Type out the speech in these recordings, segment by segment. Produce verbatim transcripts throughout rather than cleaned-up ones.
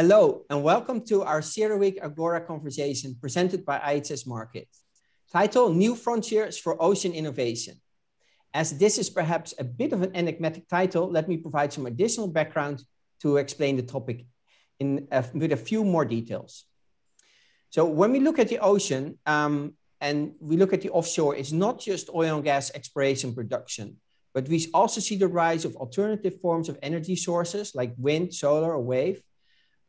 Hello, and welcome to our CERAWeek Agora conversation presented by I H S Markit, titled New Frontiers for Ocean Innovation. As this is perhaps a bit of an enigmatic title, let me provide some additional background to explain the topic in, uh, with a few more details. So when we look at the ocean um, and we look at the offshore, it's not just oil and gas exploration production, but we also see the rise of alternative forms of energy sources like wind, solar, or wave.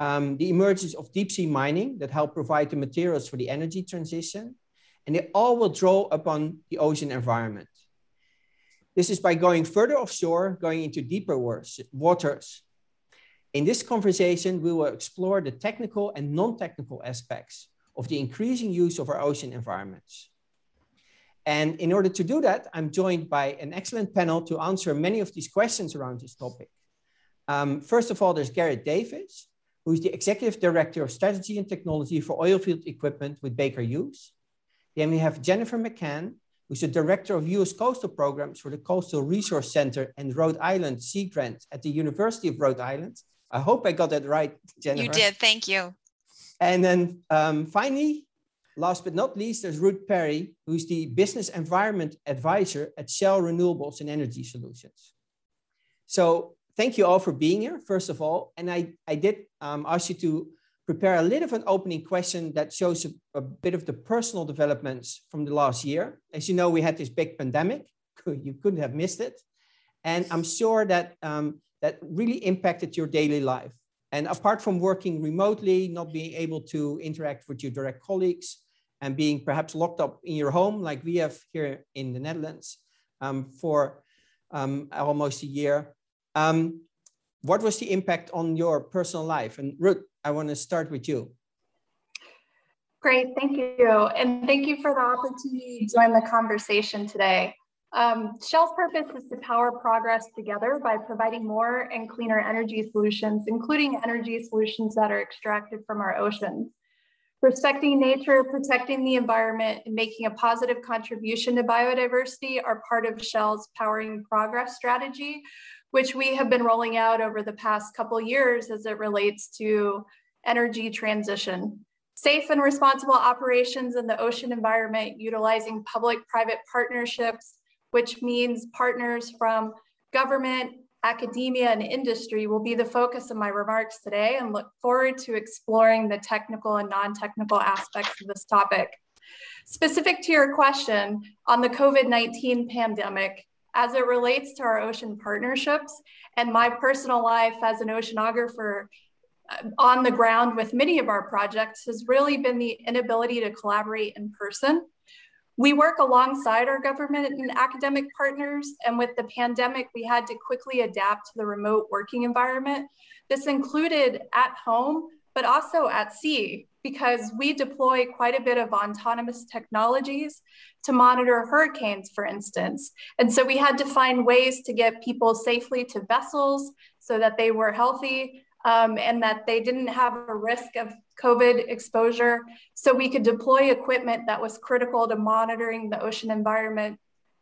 Um, the emergence of deep sea mining that help provide the materials for the energy transition, and they all will draw upon the ocean environment. This is by going further offshore, going into deeper waters. In this conversation, we will explore the technical and non-technical aspects of the increasing use of our ocean environments. And in order to do that, I'm joined by an excellent panel to answer many of these questions around this topic. Um, first of all, there's Gareth Davis, who is the Executive Director of Strategy and Technology for Oilfield Equipment with Baker Hughes. Then we have Jennifer McCann, who's the Director of U S Coastal Programs for the Coastal Resource Center and Rhode Island Sea Grant at the University of Rhode Island. I hope I got that right, Jennifer. You did, thank you. And then um, finally, last but not least, there's Ruth Perry, who's the Business Environment Advisor at Shell Renewables and Energy Solutions. So, thank you all for being here, first of all. And I, I did um, ask you to prepare a little of an opening question that shows a, a bit of the personal developments from the last year. As you know, we had this big pandemic. You couldn't have missed it. And I'm sure that um, that really impacted your daily life. And apart from working remotely, not being able to interact with your direct colleagues and being perhaps locked up in your home like we have here in the Netherlands um, for um, almost a year, Um, what was the impact on your personal life? And Ruth, I want to start with you. Great, thank you. And thank you for the opportunity to join the conversation today. Um, Shell's purpose is to power progress together by providing more and cleaner energy solutions, including energy solutions that are extracted from our oceans. Respecting nature, protecting the environment, and making a positive contribution to biodiversity are part of Shell's Powering Progress strategy, which we have been rolling out over the past couple years as it relates to energy transition. Safe and responsible operations in the ocean environment, utilizing public-private partnerships, which means partners from government, academia, and industry will be the focus of my remarks today, and look forward to exploring the technical and non-technical aspects of this topic. Specific to your question on the COVID nineteen pandemic, as it relates to our ocean partnerships and my personal life as an oceanographer on the ground with many of our projects, has really been the inability to collaborate in person. We work alongside our government and academic partners, and with the pandemic, we had to quickly adapt to the remote working environment. This included at home, but also at sea, because we deploy quite a bit of autonomous technologies to monitor hurricanes, for instance. And so we had to find ways to get people safely to vessels so that they were healthy um, and that they didn't have a risk of COVID exposure. So we could deploy equipment that was critical to monitoring the ocean environment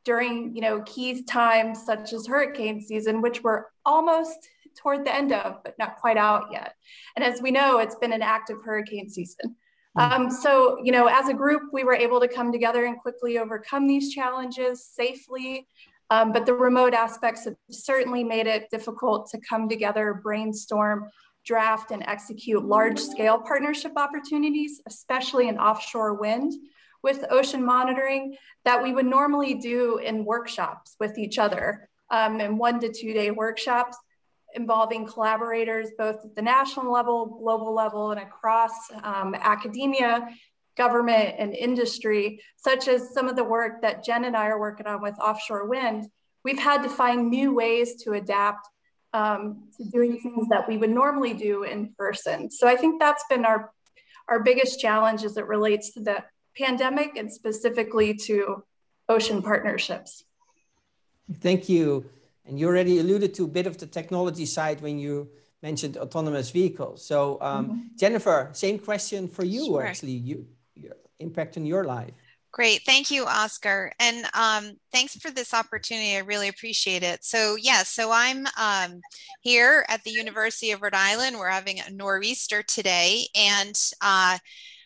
during, you know, key times such as hurricane season, which we're almost toward the end of, but not quite out yet. And as we know, it's been an active hurricane season. Um, so, you know, as a group, we were able to come together and quickly overcome these challenges safely. Um, but the remote aspects have certainly made it difficult to come together, brainstorm, draft, and execute large-scale partnership opportunities, especially in offshore wind, with ocean monitoring that we would normally do in workshops with each other, um, in one to two day workshops, involving collaborators both at the national level, global level, and across um, academia, government, and industry, such as some of the work that Jen and I are working on with offshore wind. We've had to find new ways to adapt um, to doing things that we would normally do in person. So I think that's been our, our biggest challenge as it relates to the pandemic and specifically to ocean partnerships. Thank you. And you already alluded to a bit of the technology side when you mentioned autonomous vehicles. So um, mm-hmm. Jennifer, same question for you, sure. actually, you, your impact on your life. Great. Thank you, Oscar. And um, thanks for this opportunity. I really appreciate it. So yeah, so I'm um, here at the University of Rhode Island. We're having a nor'easter today. And uh,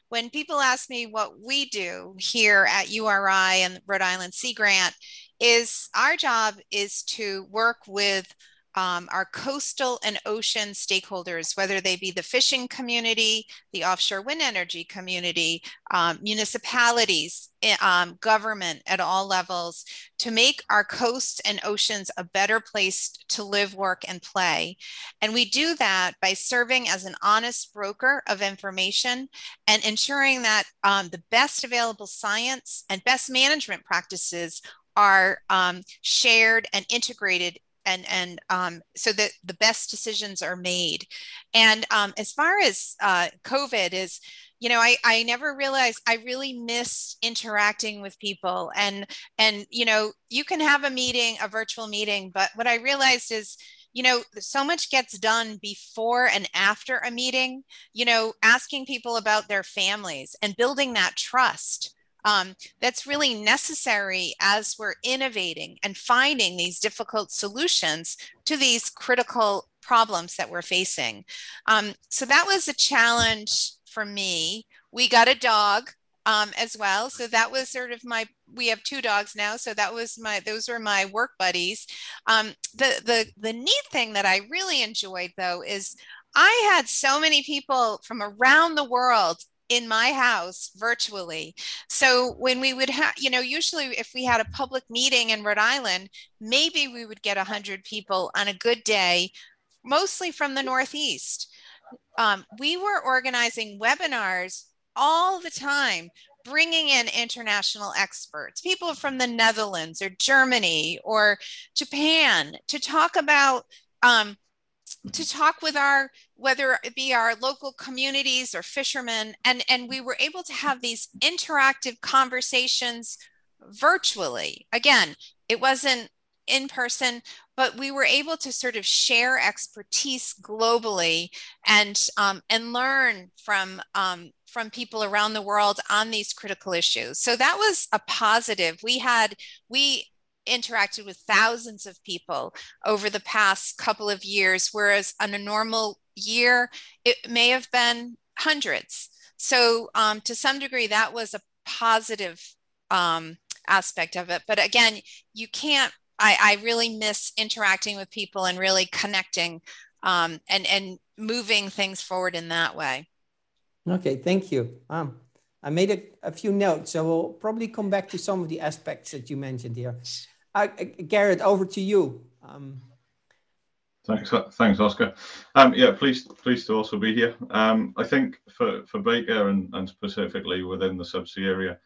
when people ask me what we do here at U R I and Rhode Island Sea Grant, is our job is to work with Um, our coastal and ocean stakeholders, whether they be the fishing community, the offshore wind energy community, um, municipalities, um, government at all levels, to make our coasts and oceans a better place to live, work, and play. And we do that by serving as an honest broker of information and ensuring that um, the best available science and best management practices are um, shared and integrated and, and um, so that the best decisions are made. And um, as far as uh, COVID is, you know, I, I never realized I really miss interacting with people. And, and, you know, you can have a meeting, a virtual meeting, but what I realized is, you know, so much gets done before and after a meeting, you know, asking people about their families and building that trust. Um, that's really necessary as we're innovating and finding these difficult solutions to these critical problems that we're facing. Um, so that was a challenge for me. We got a dog um, as well. So that was sort of my, we have two dogs now. So that was my, those were my work buddies. Um, the, the, the neat thing that I really enjoyed though, is I had so many people from around the world in my house virtually. So when we would have, you know, usually if we had a public meeting in Rhode Island, maybe we would get one hundred people on a good day, mostly from the Northeast. Um, we were organizing webinars all the time, bringing in international experts, people from the Netherlands or Germany or Japan to talk about um, to talk with our, whether it be our local communities or fishermen, and, and we were able to have these interactive conversations virtually. Again, it wasn't in person, but we were able to sort of share expertise globally and, um, and learn from, um, from people around the world on these critical issues. So that was a positive. We had, we interacted with thousands of people over the past couple of years, whereas on a normal year, it may have been hundreds. So um, to some degree, that was a positive um, aspect of it. But again, you can't, I, I really miss interacting with people and really connecting um, and, and moving things forward in that way. Okay, thank you. Um. I made a, a few notes, so we'll probably come back to some of the aspects that you mentioned here. Uh, Gareth, over to you. Um, thanks, thanks, Oscar. Um, yeah, pleased, pleased to also be here. Um, I think for, for Baker and, and specifically within the subsea area,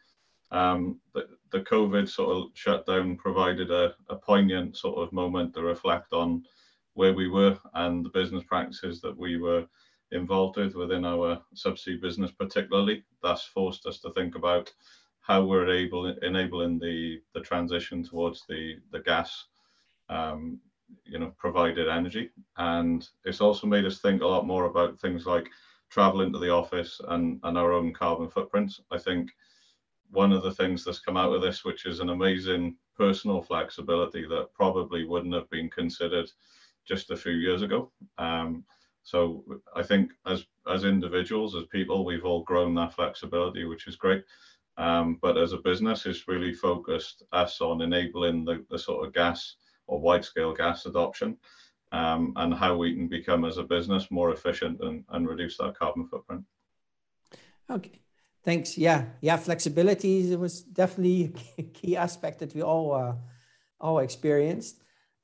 um, the, the COVID sort of shutdown provided a, a poignant sort of moment to reflect on where we were and the business practices that we were involved with within our subsea business particularly. That's forced us to think about how we're able enabling the the transition towards the the gas um you know provided energy, and it's also made us think a lot more about things like travel into the office and and our own carbon footprints. I think one of the things that's come out of this, which is an amazing personal flexibility that probably wouldn't have been considered just a few years ago. um So I think as as individuals, as people, we've all grown that flexibility, which is great. Um, but as a business, it's really focused us on enabling the, the sort of gas or wide-scale gas adoption um, and how we can become as a business more efficient and, and reduce that carbon footprint. Okay, thanks. Yeah, yeah, flexibility was definitely a key aspect that we all, uh, all experienced.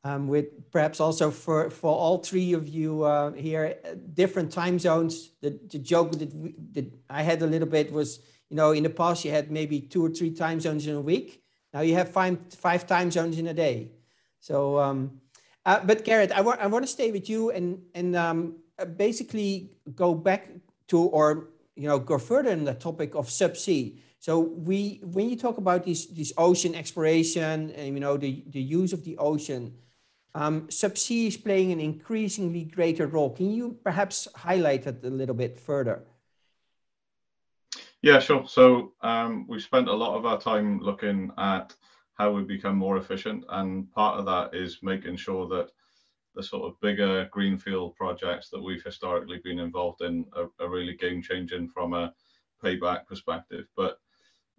Um, with perhaps also for, for all three of you uh, here, uh, different time zones. The, the joke that, we, that I had a little bit was, you know, in the past you had maybe two or three time zones in a week. Now you have five, five time zones in a day. So, um, uh, but Gareth, I, wa I want to stay with you and, and um, uh, basically go back to, or, you know, go further in the topic of subsea. So we, when you talk about these, these ocean exploration and, you know, the, the use of the ocean, Um, subsea is playing an increasingly greater role. Can you perhaps highlight it a little bit further? Yeah, sure. So um, we've spent a lot of our time looking at how we become more efficient, and part of that is making sure that the sort of bigger greenfield projects that we've historically been involved in are, are really game-changing from a payback perspective. But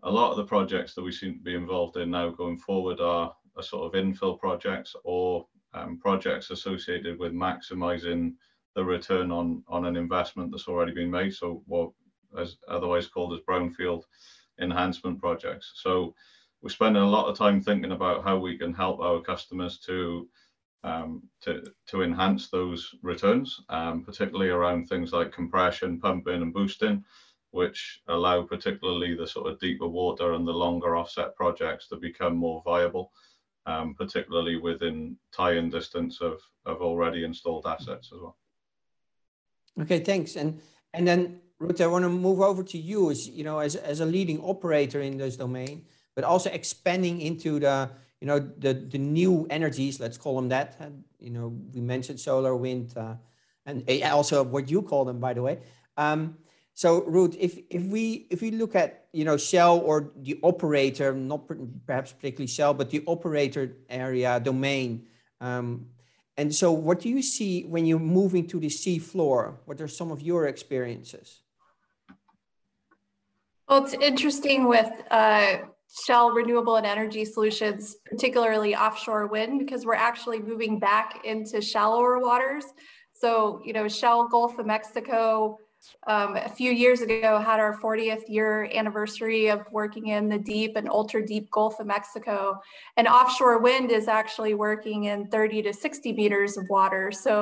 a lot of the projects that we seem to be involved in now going forward are a sort of infill projects or um, projects associated with maximizing the return on, on an investment that's already been made. So what is otherwise called as brownfield enhancement projects. So we're spending a lot of time thinking about how we can help our customers to Um, to, to enhance those returns, um, particularly around things like compression, pumping and boosting, which allow particularly the sort of deeper water and the longer offset projects to become more viable, um, particularly within tie-in distance of, of already installed assets as well. Okay, thanks. And and then, Ruth, I want to move over to you as, you know, as, as a leading operator in this domain, but also expanding into the You know, the, the new energies, let's call them that, and, you know, we mentioned solar, wind, uh, and also what you call them, by the way. Um, so Ruth, if, if we if we look at, you know, Shell or the operator, not perhaps particularly Shell, but the operator area domain. Um, and so what do you see when you're moving to the sea floor? What are some of your experiences? Well, it's interesting with, uh, Shell Renewable and Energy Solutions, particularly offshore wind, because we're actually moving back into shallower waters. So, you know, Shell Gulf of Mexico, um, a few years ago, had our fortieth year anniversary of working in the deep and ultra deep Gulf of Mexico. And offshore wind is actually working in thirty to sixty meters of water. So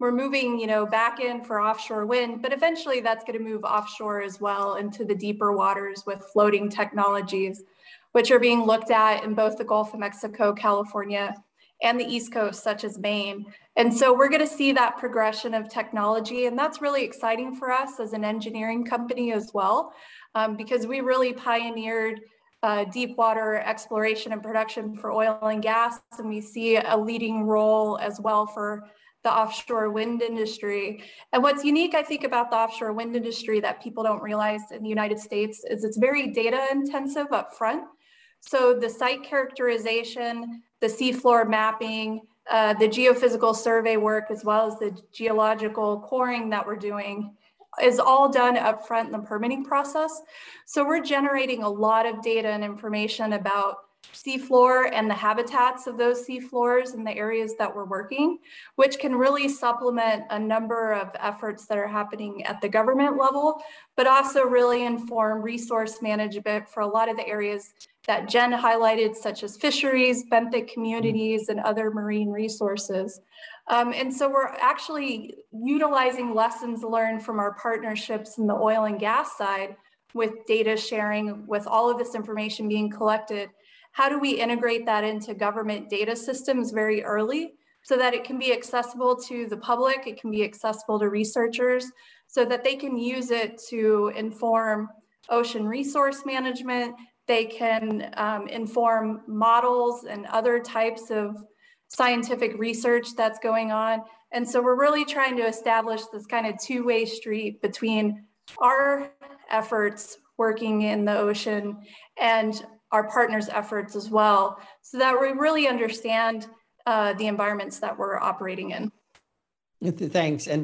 we're moving, you know, back in for offshore wind, but eventually that's going to move offshore as well into the deeper waters with floating technologies, which are being looked at in both the Gulf of Mexico, California, and the East Coast, such as Maine. And so we're gonna see that progression of technology, and that's really exciting for us as an engineering company as well, um, because we really pioneered uh, deep water exploration and production for oil and gas, and we see a leading role as well for the offshore wind industry. And what's unique, I think, about the offshore wind industry that people don't realize in the United States is it's very data intensive upfront. So the site characterization, the seafloor mapping, uh, the geophysical survey work, as well as the geological coring that we're doing is all done upfront in the permitting process. So we're generating a lot of data and information about seafloor and the habitats of those seafloors and the areas that we're working, which can really supplement a number of efforts that are happening at the government level, but also really inform resource management for a lot of the areas that Jen highlighted, such as fisheries, benthic communities, and other marine resources. Um, and so we're actually utilizing lessons learned from our partnerships in the oil and gas side with data sharing, with all of this information being collected. How do we integrate that into government data systems very early so that it can be accessible to the public, it can be accessible to researchers, so that they can use it to inform ocean resource management, they can um, inform models and other types of scientific research that's going on. And so we're really trying to establish this kind of two-way street between our efforts working in the ocean and our partners' efforts as well, so that we really understand uh, the environments that we're operating in. Thanks. And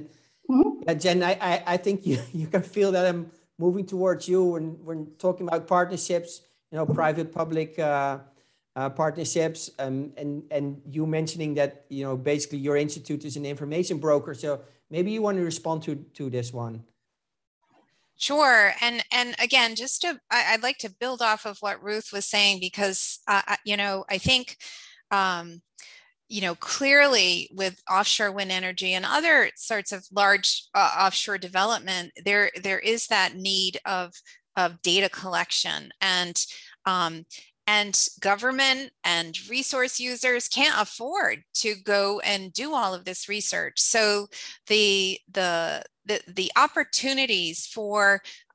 mm-hmm. uh, Jen, I, I, I think you, you can feel that I'm moving towards you when we're talking about partnerships, you know, private-public uh, uh, partnerships, um, and, and you mentioning that, you know, basically your institute is an information broker. So maybe you want to respond to, to this one. Sure. And and again, just to, I, I'd like to build off of what Ruth was saying, because, uh, you know, I think, um, you know, clearly with offshore wind energy and other sorts of large uh, offshore development, there there is that need of, of data collection, and um, and government and resource users can't afford to go and do all of this research. So the, the, The, the opportunities for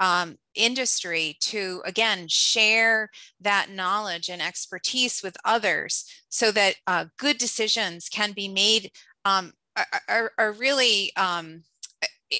um, industry to, again, share that knowledge and expertise with others so that uh, good decisions can be made um, are, are, are really um,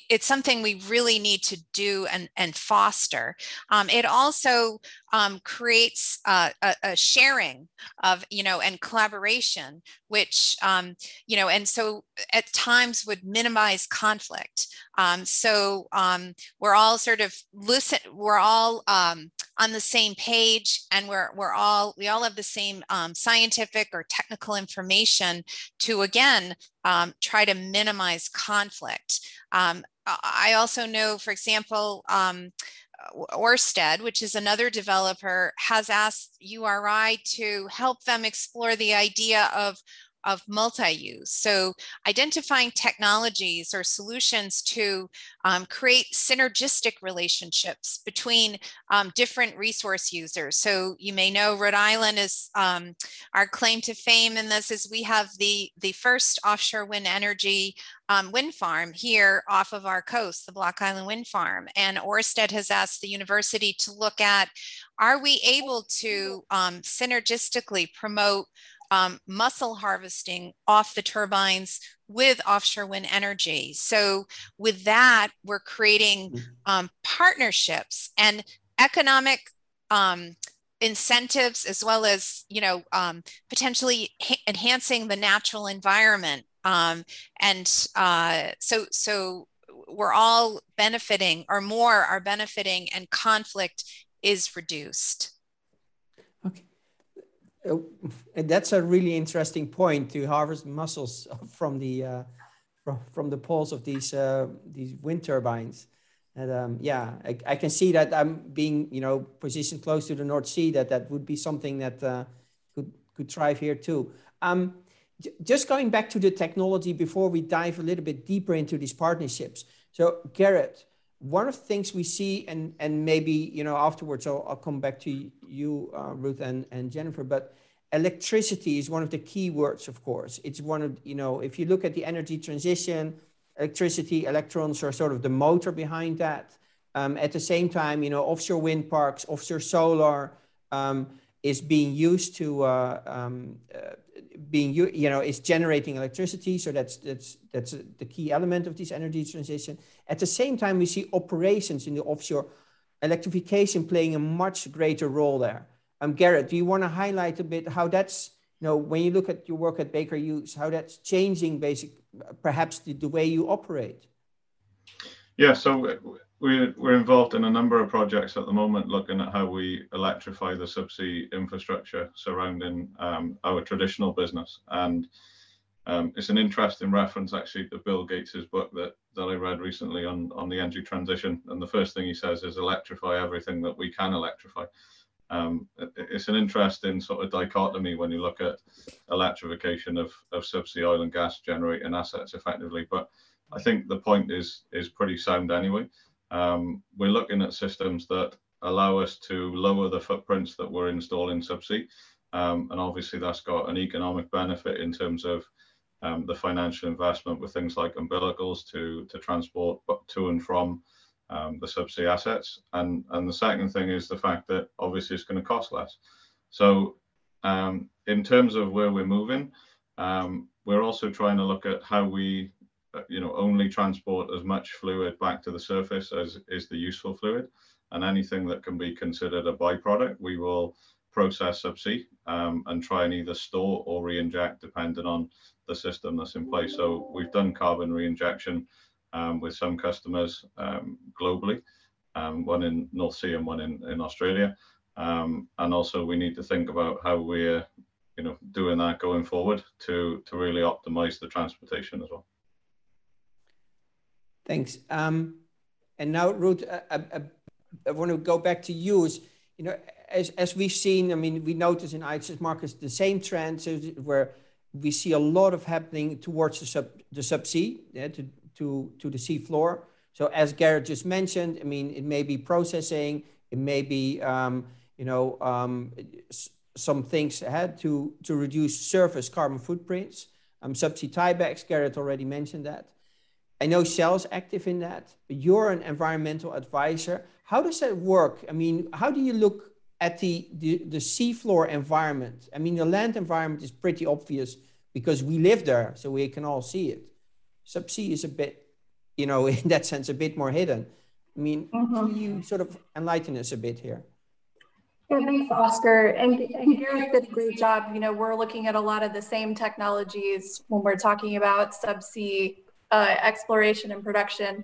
it's something we really need to do and, and foster. Um, it also um, creates uh, a, a sharing of, you know, and collaboration, which, um, you know, and so at times would minimize conflict. Um, so um, we're all sort of listen, we're all um, on the same page, and we're, we're all, we all have the same um, scientific or technical information to, again, um, try to minimize conflict. Um, I also know, for example, um, Orsted, which is another developer, has asked U R I to help them explore the idea of of multi-use. So identifying technologies or solutions to um, create synergistic relationships between um, different resource users. So you may know Rhode Island is um, our claim to fame in this is we have the, the first offshore wind energy Um, wind farm here off of our coast, the Block Island Wind Farm. And Orsted has asked the university to look at, are we able to um, synergistically promote um, mussel harvesting off the turbines with offshore wind energy? So with that, we're creating um, partnerships and economic um, incentives, as well as, you know, um, potentially enhancing the natural environment. Um, and uh, so, so we're all benefiting, or more are benefiting, and conflict is reduced. Okay, uh, that's a really interesting point, to harvest mussels from the uh, from, from the poles of these uh, these wind turbines. And um, yeah, I, I can see that I'm being, you know, positioned close to the North Sea. That that would be something that uh, could could thrive here too. Um, Just going back to the technology before we dive a little bit deeper into these partnerships. So Gareth, one of the things we see, and, and maybe, you know, afterwards I'll, I'll come back to you, uh, Ruth and, and Jennifer, but electricity is one of the key words, of course. It's one of, you know, if you look at the energy transition, electricity, electrons are sort of the motor behind that. Um, at the same time, you know, offshore wind parks, offshore solar um, is being used to, uh, um, uh, being you know is generating electricity, so that's that's that's the key element of this energy transition. At the same time, we see operations in the offshore electrification playing a much greater role there. Um, Gareth, do you want to highlight a bit how that's, you know, when you look at your work at Baker Hughes, how that's changing basic, perhaps the, the way you operate? Yeah, so we're we're involved in a number of projects at the moment looking at how we electrify the subsea infrastructure surrounding um, our traditional business. And um, it's an interesting reference, actually, to Bill Gates' book that, that I read recently on, on the energy transition. And the first thing he says is electrify everything that we can electrify. Um, it, it's an interesting sort of dichotomy when you look at electrification of, of subsea oil and gas generating assets effectively. But I think the point is is pretty sound anyway. Um, we're looking at systems that allow us to lower the footprints that we're installing subsea. Um, and obviously that's got an economic benefit in terms of um, the financial investment with things like umbilicals to, to transport to and from um, the subsea assets. And, and the second thing is the fact that obviously it's going to cost less. So um, in terms of where we're moving, um, we're also trying to look at how we you know, only transport as much fluid back to the surface as is the useful fluid, and anything that can be considered a byproduct, we will process subsea um, and try and either store or re-inject depending on the system that's in place. So we've done carbon re-injection um, with some customers um, globally, um, one in North Sea and one in, in Australia. Um, and also we need to think about how we're, you know, doing that going forward to, to really optimize the transportation as well. Thanks. Um, and now, Ruth, I, I, I want to go back to you. As, you know, as, as we've seen, I mean, we notice in I H S Markit the same trends where we see a lot of happening towards the sub the subsea, yeah, to, to, to the sea floor. So as Gareth just mentioned, I mean, it may be processing, it may be, um, you know, um, some things had to, to reduce surface carbon footprints. Um, subsea tiebacks, Gareth already mentioned that. I know Shell's active in that. You're an environmental advisor. How does that work? I mean, how do you look at the, the, the seafloor environment? I mean, the land environment is pretty obvious because we live there, so we can all see it. Subsea is a bit you know, in that sense, a bit more hidden. I mean, mm-hmm. Can you sort of enlighten us a bit here? Yeah, thanks, Oscar. And, and Gareth did a great job. You know, we're looking at a lot of the same technologies when we're talking about subsea uh, exploration and production.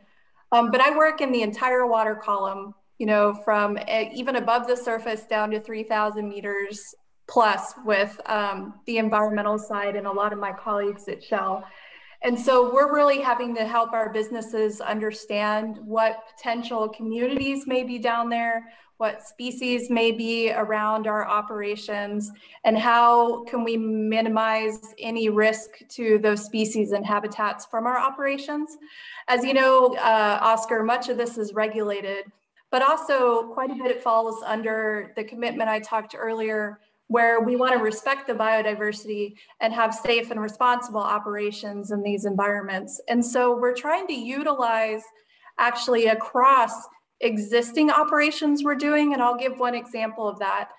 Um, but I work in the entire water column, you know, from a, even above the surface down to three thousand meters plus with um, the environmental side and a lot of my colleagues at Shell. And so we're really having to help our businesses understand what potential communities may be down there, what species may be around our operations, and how can we minimize any risk to those species and habitats from our operations. As you know, uh, Oscar, much of this is regulated, but also quite a bit it falls under the commitment I talked earlier, where we want to respect the biodiversity and have safe and responsible operations in these environments. And so we're trying to utilize actually across existing operations we're doing, and I'll give one example of that.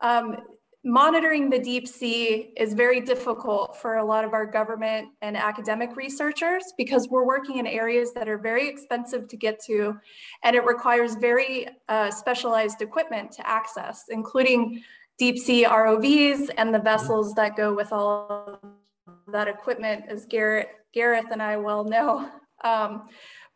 Um, monitoring the deep sea is very difficult for a lot of our government and academic researchers because we're working in areas that are very expensive to get to, and it requires very uh, specialized equipment to access, including deep sea R O Vs and the vessels that go with all of that equipment, as Gareth, Gareth and I well know. Um,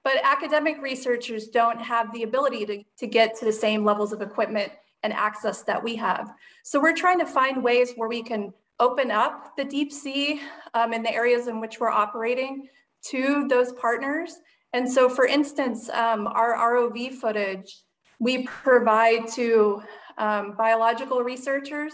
but academic researchers don't have the ability to, to get to the same levels of equipment and access that we have. So we're trying to find ways where we can open up the deep sea um, in the areas in which we're operating to those partners. And so, for instance, um, our R O V footage we provide to Um, biological researchers,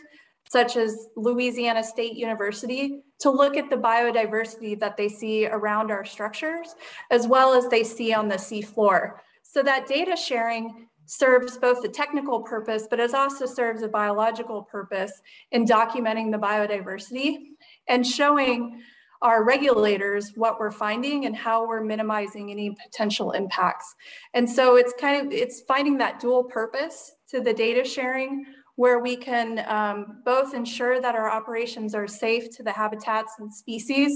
such as Louisiana State University, to look at the biodiversity that they see around our structures, as well as they see on the seafloor. So that data sharing serves both the technical purpose, but it also serves a biological purpose in documenting the biodiversity and showing our regulators what we're finding and how we're minimizing any potential impacts. And so it's kind of, it's finding that dual purpose to the data sharing where we can um, both ensure that our operations are safe to the habitats and species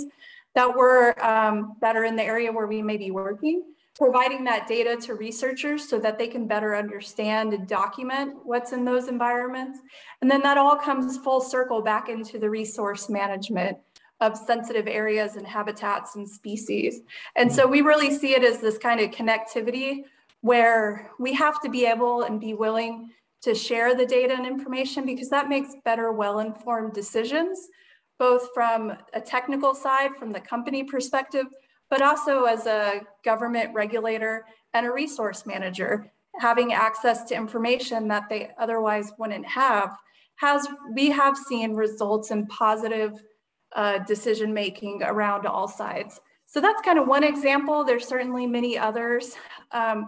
that we're, um, that are in the area where we may be working, providing that data to researchers so that they can better understand and document what's in those environments. And then that all comes full circle back into the resource management of sensitive areas and habitats and species. And so we really see it as this kind of connectivity where we have to be able and be willing to share the data and information because that makes better, well-informed decisions, both from a technical side, from the company perspective, but also as a government regulator and a resource manager, having access to information that they otherwise wouldn't have. Has, we have seen results in positive Uh, decision making around all sides. So that's kind of one example. There's certainly many others. Um,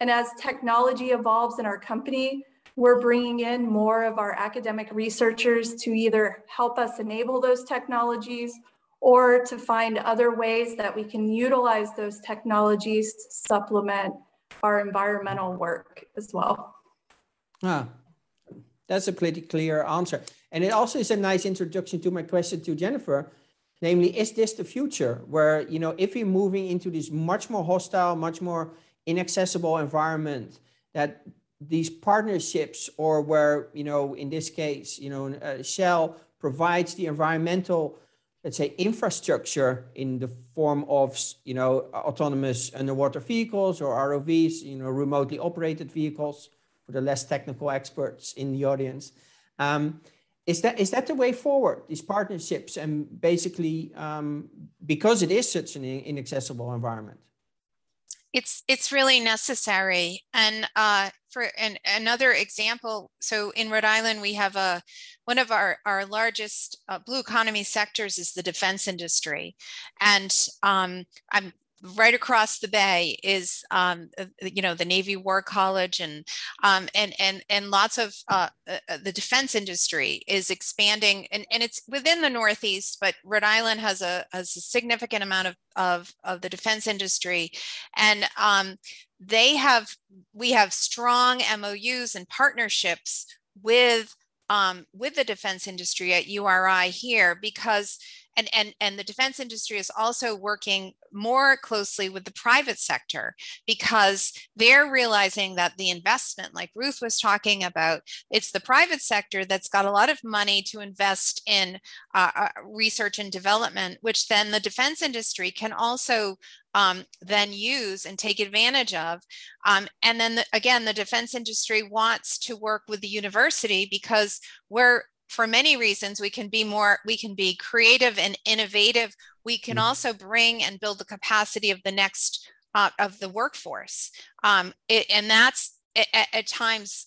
and as technology evolves in our company, we're bringing in more of our academic researchers to either help us enable those technologies or to find other ways that we can utilize those technologies to supplement our environmental work as well. Ah, that's a pretty clear answer. And it also is a nice introduction to my question to Jennifer, namely, is this the future where, you know, if we're moving into this much more hostile, much more inaccessible environment, that these partnerships or where, you know, in this case, you know, uh, Shell provides the environmental, let's say, infrastructure in the form of, you know, autonomous underwater vehicles or R O Vs, you know, remotely operated vehicles for the less technical experts in the audience. Um, Is that, is that the way forward, these partnerships, and basically um, because it is such an inaccessible environment? It's, it's really necessary. And uh, for an, another example, so in Rhode Island, we have a, one of our, our largest uh, blue economy sectors is the defense industry. And um, I'm right across the bay is, um, you know, the Navy War College, and um, and and and lots of uh, uh, the defense industry is expanding, and and it's within the Northeast, but Rhode Island has a has a significant amount of of of the defense industry, and um, they have we have strong M O Us and partnerships with um, with the defense industry at U R I here because. and, and, and the defense industry is also working more closely with the private sector, because they're realizing that the investment, like Ruth was talking about, it's the private sector that's got a lot of money to invest in uh, research and development, which then the defense industry can also um, then use and take advantage of. Um, and then the, again, the defense industry wants to work with the university, because we're, for many reasons, we can be more, we can be creative and innovative. We can also bring and build the capacity of the next, uh, of the workforce. Um, it, and that's at, at times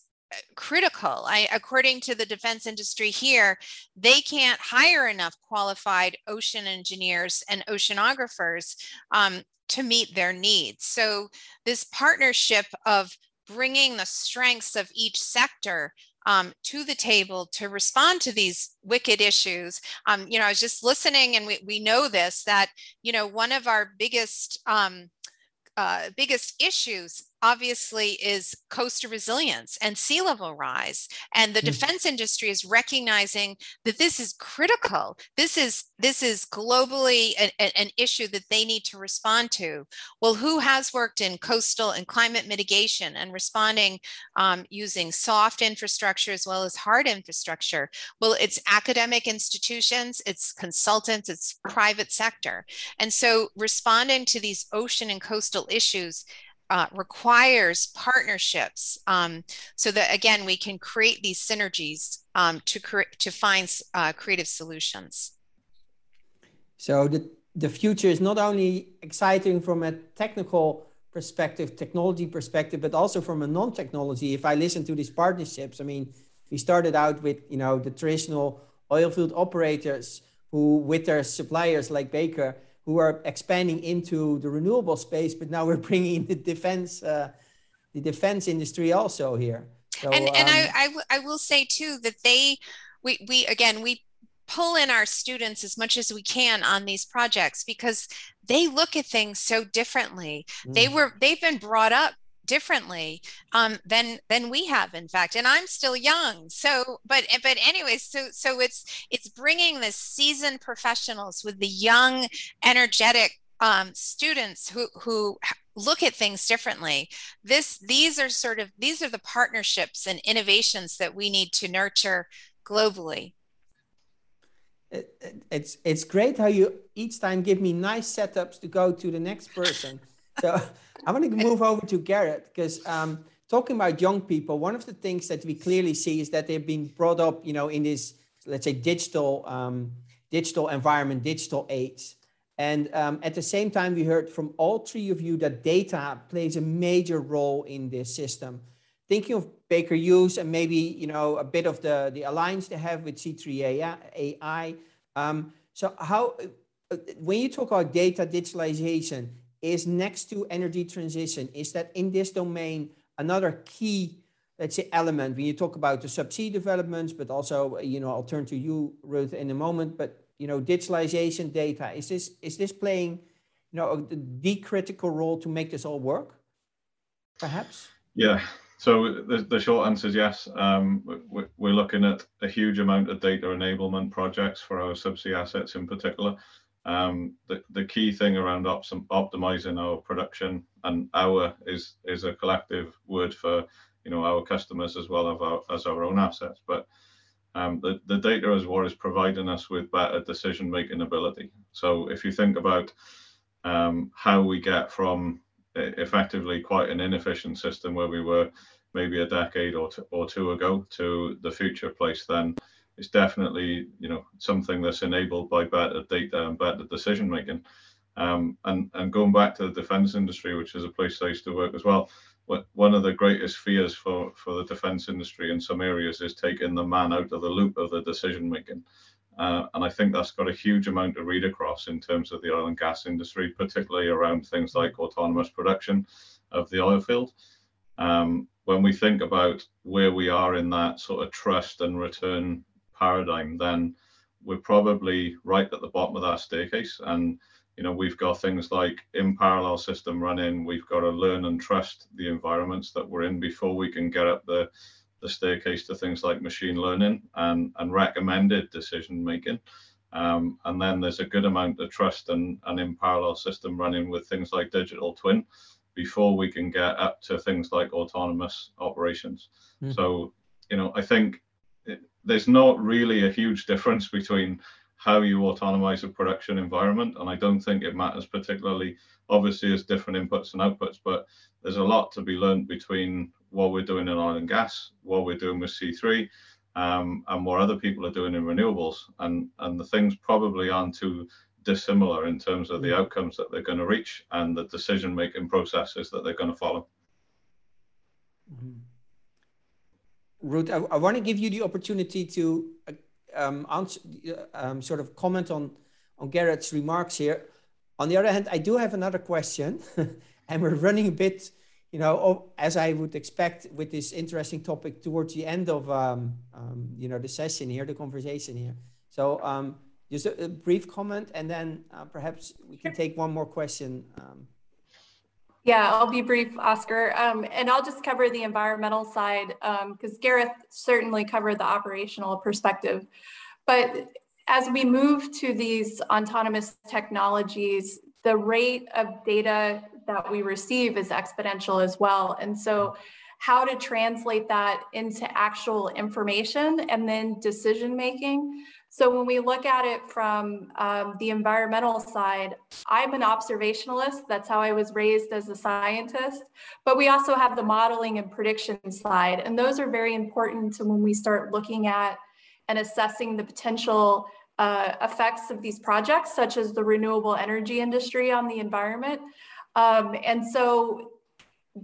critical. I, according to the defense industry here, they can't hire enough qualified ocean engineers and oceanographers um, to meet their needs. So this partnership of bringing the strengths of each sector Um, to the table to respond to these wicked issues. Um, you know, I was just listening, and we, we know this, that, you know, one of our biggest, um, uh, biggest issues obviously is coastal resilience and sea level rise. And the mm-hmm. defense industry is recognizing that this is critical. This is, this is globally an, an issue that they need to respond to. Well, who has worked in coastal and climate mitigation and responding um, using soft infrastructure as well as hard infrastructure? Well, it's academic institutions, it's consultants, it's private sector. And so responding to these ocean and coastal issues Uh, requires partnerships, um, so that, again, we can create these synergies um, to cre- to find uh, creative solutions. So the, the future is not only exciting from a technical perspective, technology perspective, but also from a non-technology. If I listen to these partnerships, I mean, we started out with, you know, the traditional oil field operators who, with their suppliers like Baker, who are expanding into the renewable space, but now we're bringing in the defense, uh, the defense industry also here. So, and and um, I, I, w- I will say too, that they, we, we, again, we pull in our students as much as we can on these projects, because they look at things so differently. Mm-hmm. They were, they've been brought up differently um, than than we have, in fact, and I'm still young. So, but but anyway, so so it's it's bringing the seasoned professionals with the young, energetic um, students who who look at things differently. This these are sort of these are the partnerships and innovations that we need to nurture globally. It, it, it's it's great how you each time give me nice setups to go to the next person. So I want to move over to Gareth, because um, talking about young people, one of the things that we clearly see is that they've been brought up, you know, in this, let's say, digital, um, digital environment, digital age. And um, at the same time, we heard from all three of you that data plays a major role in this system. Thinking of Baker Hughes and maybe, you know, a bit of the, the alliance they have with C three A I. Um, so how, when you talk about data digitalization, is next to energy transition, is that in this domain another key, let's say, element when you talk about the subsea developments, but also, you know, I'll turn to you, Ruth, in a moment, but, you know, digitalization, data, is this is this playing, you know, the critical role to make this all work, perhaps? Yeah, so the, the short answer is yes. Um, we, we're looking at a huge amount of data enablement projects for our subsea assets in particular. Um, the, the key thing around op- optimizing our production, and our is is a collective word for, you know, our customers as well as our, as our own assets. But um, the, the data as well is providing us with better decision making ability. So if you think about um, how we get from effectively quite an inefficient system where we were maybe a decade or, t- or two ago to the future place, then it's definitely, you know, something that's enabled by better data and better decision making. Um, and, and going back to the defense industry, which is a place I used to work as well, what, one of the greatest fears for, for the defense industry in some areas is taking the man out of the loop of the decision making. Uh, and I think that's got a huge amount to read across in terms of the oil and gas industry, particularly around things like autonomous production of the oil field. Um, when we think about where we are in that sort of trust and return paradigm, then we're probably right at the bottom of that staircase. And, you know, we've got things like in parallel system running, we've got to learn and trust the environments that we're in before we can get up the, the staircase to things like machine learning and, and recommended decision making. Um, and then there's a good amount of trust and an in parallel system running with things like digital twin before we can get up to things like autonomous operations. Mm. So, you know, I think it, there's not really a huge difference between how you autonomize a production environment. And I don't think it matters particularly, obviously, there's different inputs and outputs, but there's a lot to be learned between what we're doing in oil and gas, what we're doing with C three, um, and what other people are doing in renewables. And, and the things probably aren't too dissimilar in terms of the outcomes that they're going to reach and the decision-making processes that they're going to follow. Mm-hmm. Ruth, I, I want to give you the opportunity to um, answer, um, sort of comment on, on Gareth's remarks here. On the other hand, I do have another question and we're running a bit, you know, as I would expect with this interesting topic towards the end of, um, um, you know, the session here, the conversation here. So um, just a, a brief comment and then uh, perhaps we can take one more question. Um, Yeah, I'll be brief, Oscar, um, and I'll just cover the environmental side because um, Gareth certainly covered the operational perspective. But as we move to these autonomous technologies, the rate of data that we receive is exponential as well. And so how to translate that into actual information and then decision making. So when we look at it from um, the environmental side, I'm an observationalist. That's how I was raised as a scientist. But we also have the modeling and prediction side. And those are very important to when we start looking at and assessing the potential uh, effects of these projects, such as the renewable energy industry on the environment. Um, and so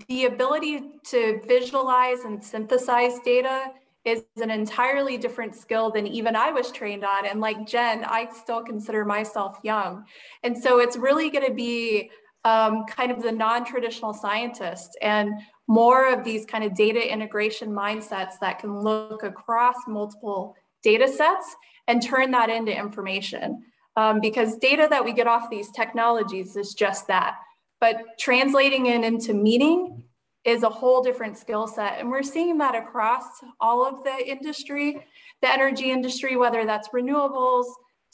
the ability to visualize and synthesize data is an entirely different skill than even I was trained on. And like Jen, I still consider myself young. And so it's really going to be um, kind of the non-traditional scientist and more of these kind of data integration mindsets that can look across multiple data sets and turn that into information. Um, because data that we get off these technologies is just that. But translating it into meaning is a whole different skill set. And we're seeing that across all of the industry, the energy industry, whether that's renewables,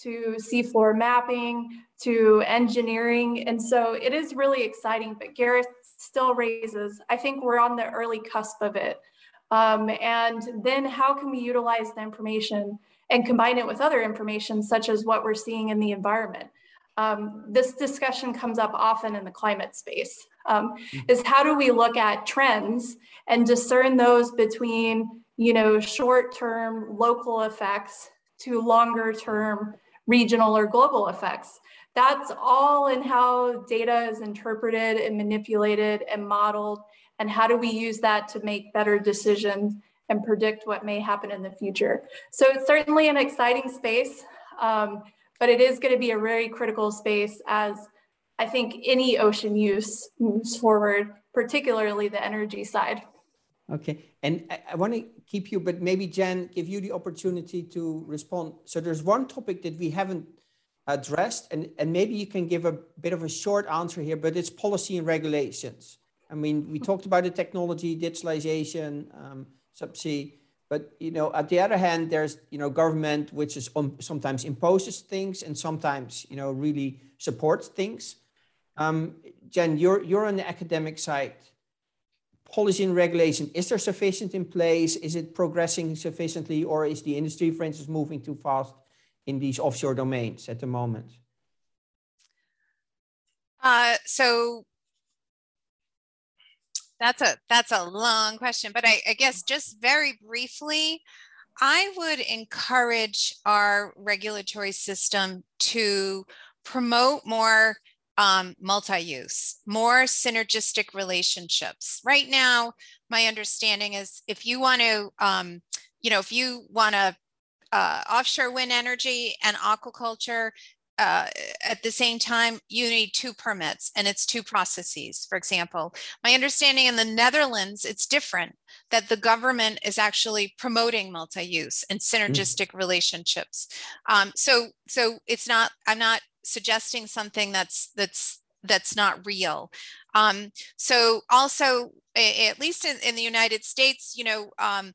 to seafloor mapping, to engineering. And so it is really exciting, but Gareth still raises, I think we're on the early cusp of it. Um, and then how can we utilize the information and combine it with other information, such as what we're seeing in the environment? Um, this discussion comes up often in the climate space, um, is how do we look at trends and discern those between, you know, short-term local effects to longer-term regional or global effects. That's all in how data is interpreted and manipulated and modeled, and how do we use that to make better decisions and predict what may happen in the future. So it's certainly an exciting space. Um, But it is going to be a very critical space as I think any ocean use moves forward, particularly the energy side. Okay. And I, I want to keep you, but maybe Jen, give you the opportunity to respond. So there's one topic that we haven't addressed, and, and maybe you can give a bit of a short answer here, but it's policy and regulations. I mean, we talked about the technology, digitalization, um, subsea. But, you know, at the other hand, there's, you know, government, which is um, sometimes imposes things and sometimes, you know, really supports things. Um, Jen, you're, you're on the academic side. Policy and regulation, is there sufficient in place? Is it progressing sufficiently? Or is the industry, for instance, moving too fast in these offshore domains at the moment? Uh, so... That's a that's a long question, but I, I guess just very briefly, I would encourage our regulatory system to promote more um, multi-use, more synergistic relationships. Right now, my understanding is if you want to, um, you know, if you want to uh, offshore wind energy and aquaculture, Uh, at the same time, you need two permits and it's two processes. For example, my understanding in the Netherlands, it's different, that the government is actually promoting multi-use and synergistic mm. relationships. Um, so, so it's not, I'm not suggesting something that's, that's, that's not real. Um, so also, at least in, in the United States, you know, um,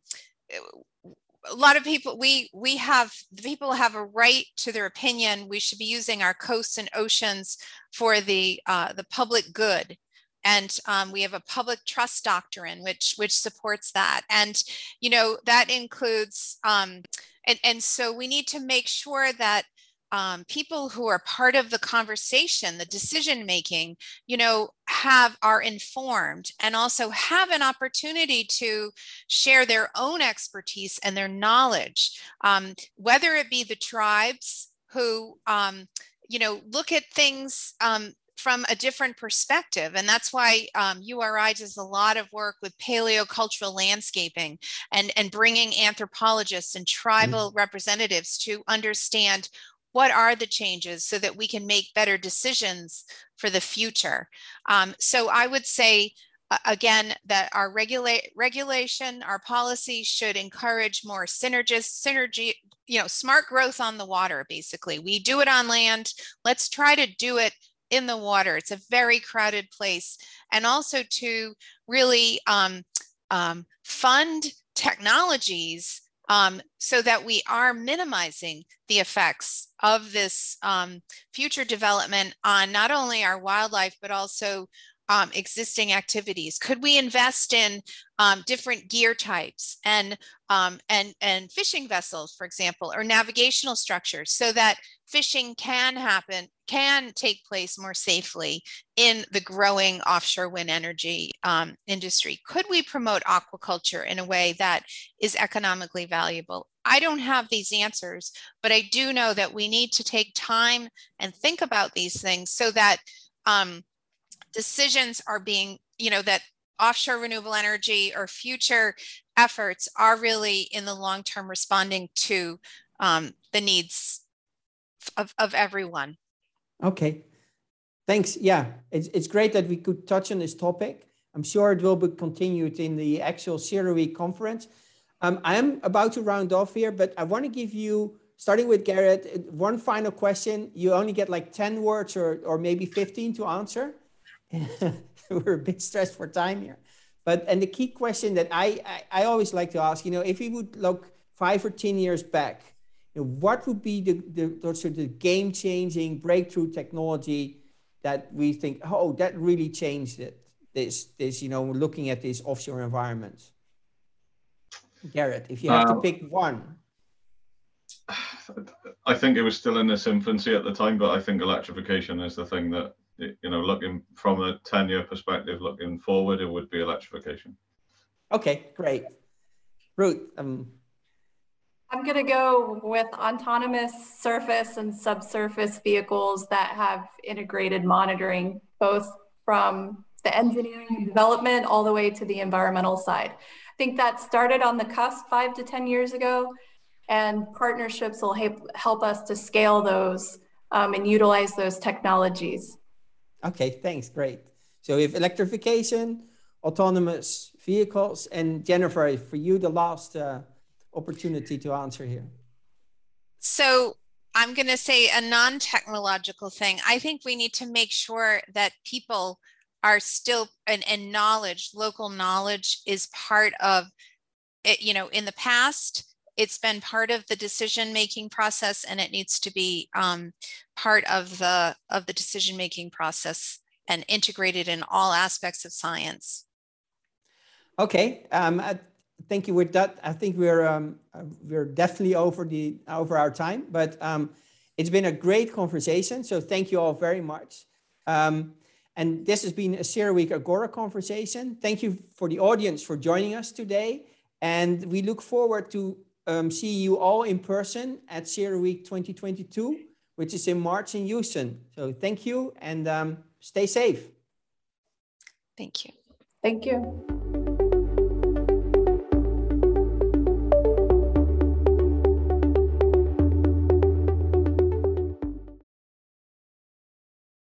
a lot of people, we we have, the people have a right to their opinion. We should be using our coasts and oceans for the uh, the public good. And um, we have a public trust doctrine, which which supports that. And, you know, that includes, um, and, and so we need to make sure that um, people who are part of the conversation, the decision making, you know, have are informed and also have an opportunity to share their own expertise and their knowledge, um, whether it be the tribes who, um, you know, look at things um, from a different perspective. And that's why um, U R I does a lot of work with paleocultural landscaping and, and bringing anthropologists and tribal mm. representatives to understand what are the changes so that we can make better decisions for the future. Um, so I would say, uh, again, that our regula- regulation, our policy should encourage more synergist, synergy, you know, smart growth on the water, basically. We do it on land. Let's try to do it in the water. It's a very crowded place. And also to really um, um, fund technologies um, so that we are minimizing the effects of this um, future development on not only our wildlife, but also um, existing activities. Could we invest in um, different gear types and, um, and, and fishing vessels, for example, or navigational structures so that fishing can happen, can take place more safely in the growing offshore wind energy um, industry? Could we promote aquaculture in a way that is economically valuable? I don't have these answers, but I do know that we need to take time and think about these things so that um, decisions are being, you know, that offshore renewable energy or future efforts are really in the long term responding to um, the needs of, of everyone. Okay, thanks. Yeah, it's, it's great that we could touch on this topic. I'm sure it will be continued in the actual CERAWeek conference. Um, I'm about to round off here, but I want to give you, starting with Gareth, one final question. You only get like ten words or, or maybe fifteen to answer. We're a bit stressed for time here. But, and the key question that I, I, I always like to ask, you know, if we would look five or ten years back, what would be the, the sort of game-changing breakthrough technology that we think, oh, that really changed it, this, this, you know, looking at these offshore environments? Gareth, if you have uh, to pick one. I think it was still in its infancy at the time, but I think electrification is the thing that, you know, looking from a ten-year perspective, looking forward, it would be electrification. Okay, great. Ruth, um, I'm going to go with autonomous surface and subsurface vehicles that have integrated monitoring, both from the engineering and development all the way to the environmental side. I think that started on the cusp five to ten years ago, and partnerships will help us to scale those um, and utilize those technologies. Okay, thanks. Great. So we have electrification, autonomous vehicles, and Jennifer, for you, the last uh, opportunity to answer here. So I'm going to say a non-technological thing. I think we need to make sure that people are still, and, and knowledge, local knowledge is part of it. You know, in the past, it's been part of the decision-making process, and it needs to be um, part of the, of the decision-making process and integrated in all aspects of science. Okay. Um, I Thank you. With that, I think we're um, we're definitely over the over our time, but um, it's been a great conversation. So thank you all very much. Um, and this has been a CERAWeek Agora conversation. Thank you for the audience for joining us today, and we look forward to um, seeing you all in person at CERAWeek twenty twenty-two, which is in March in Houston. So thank you, and um, stay safe. Thank you. Thank you.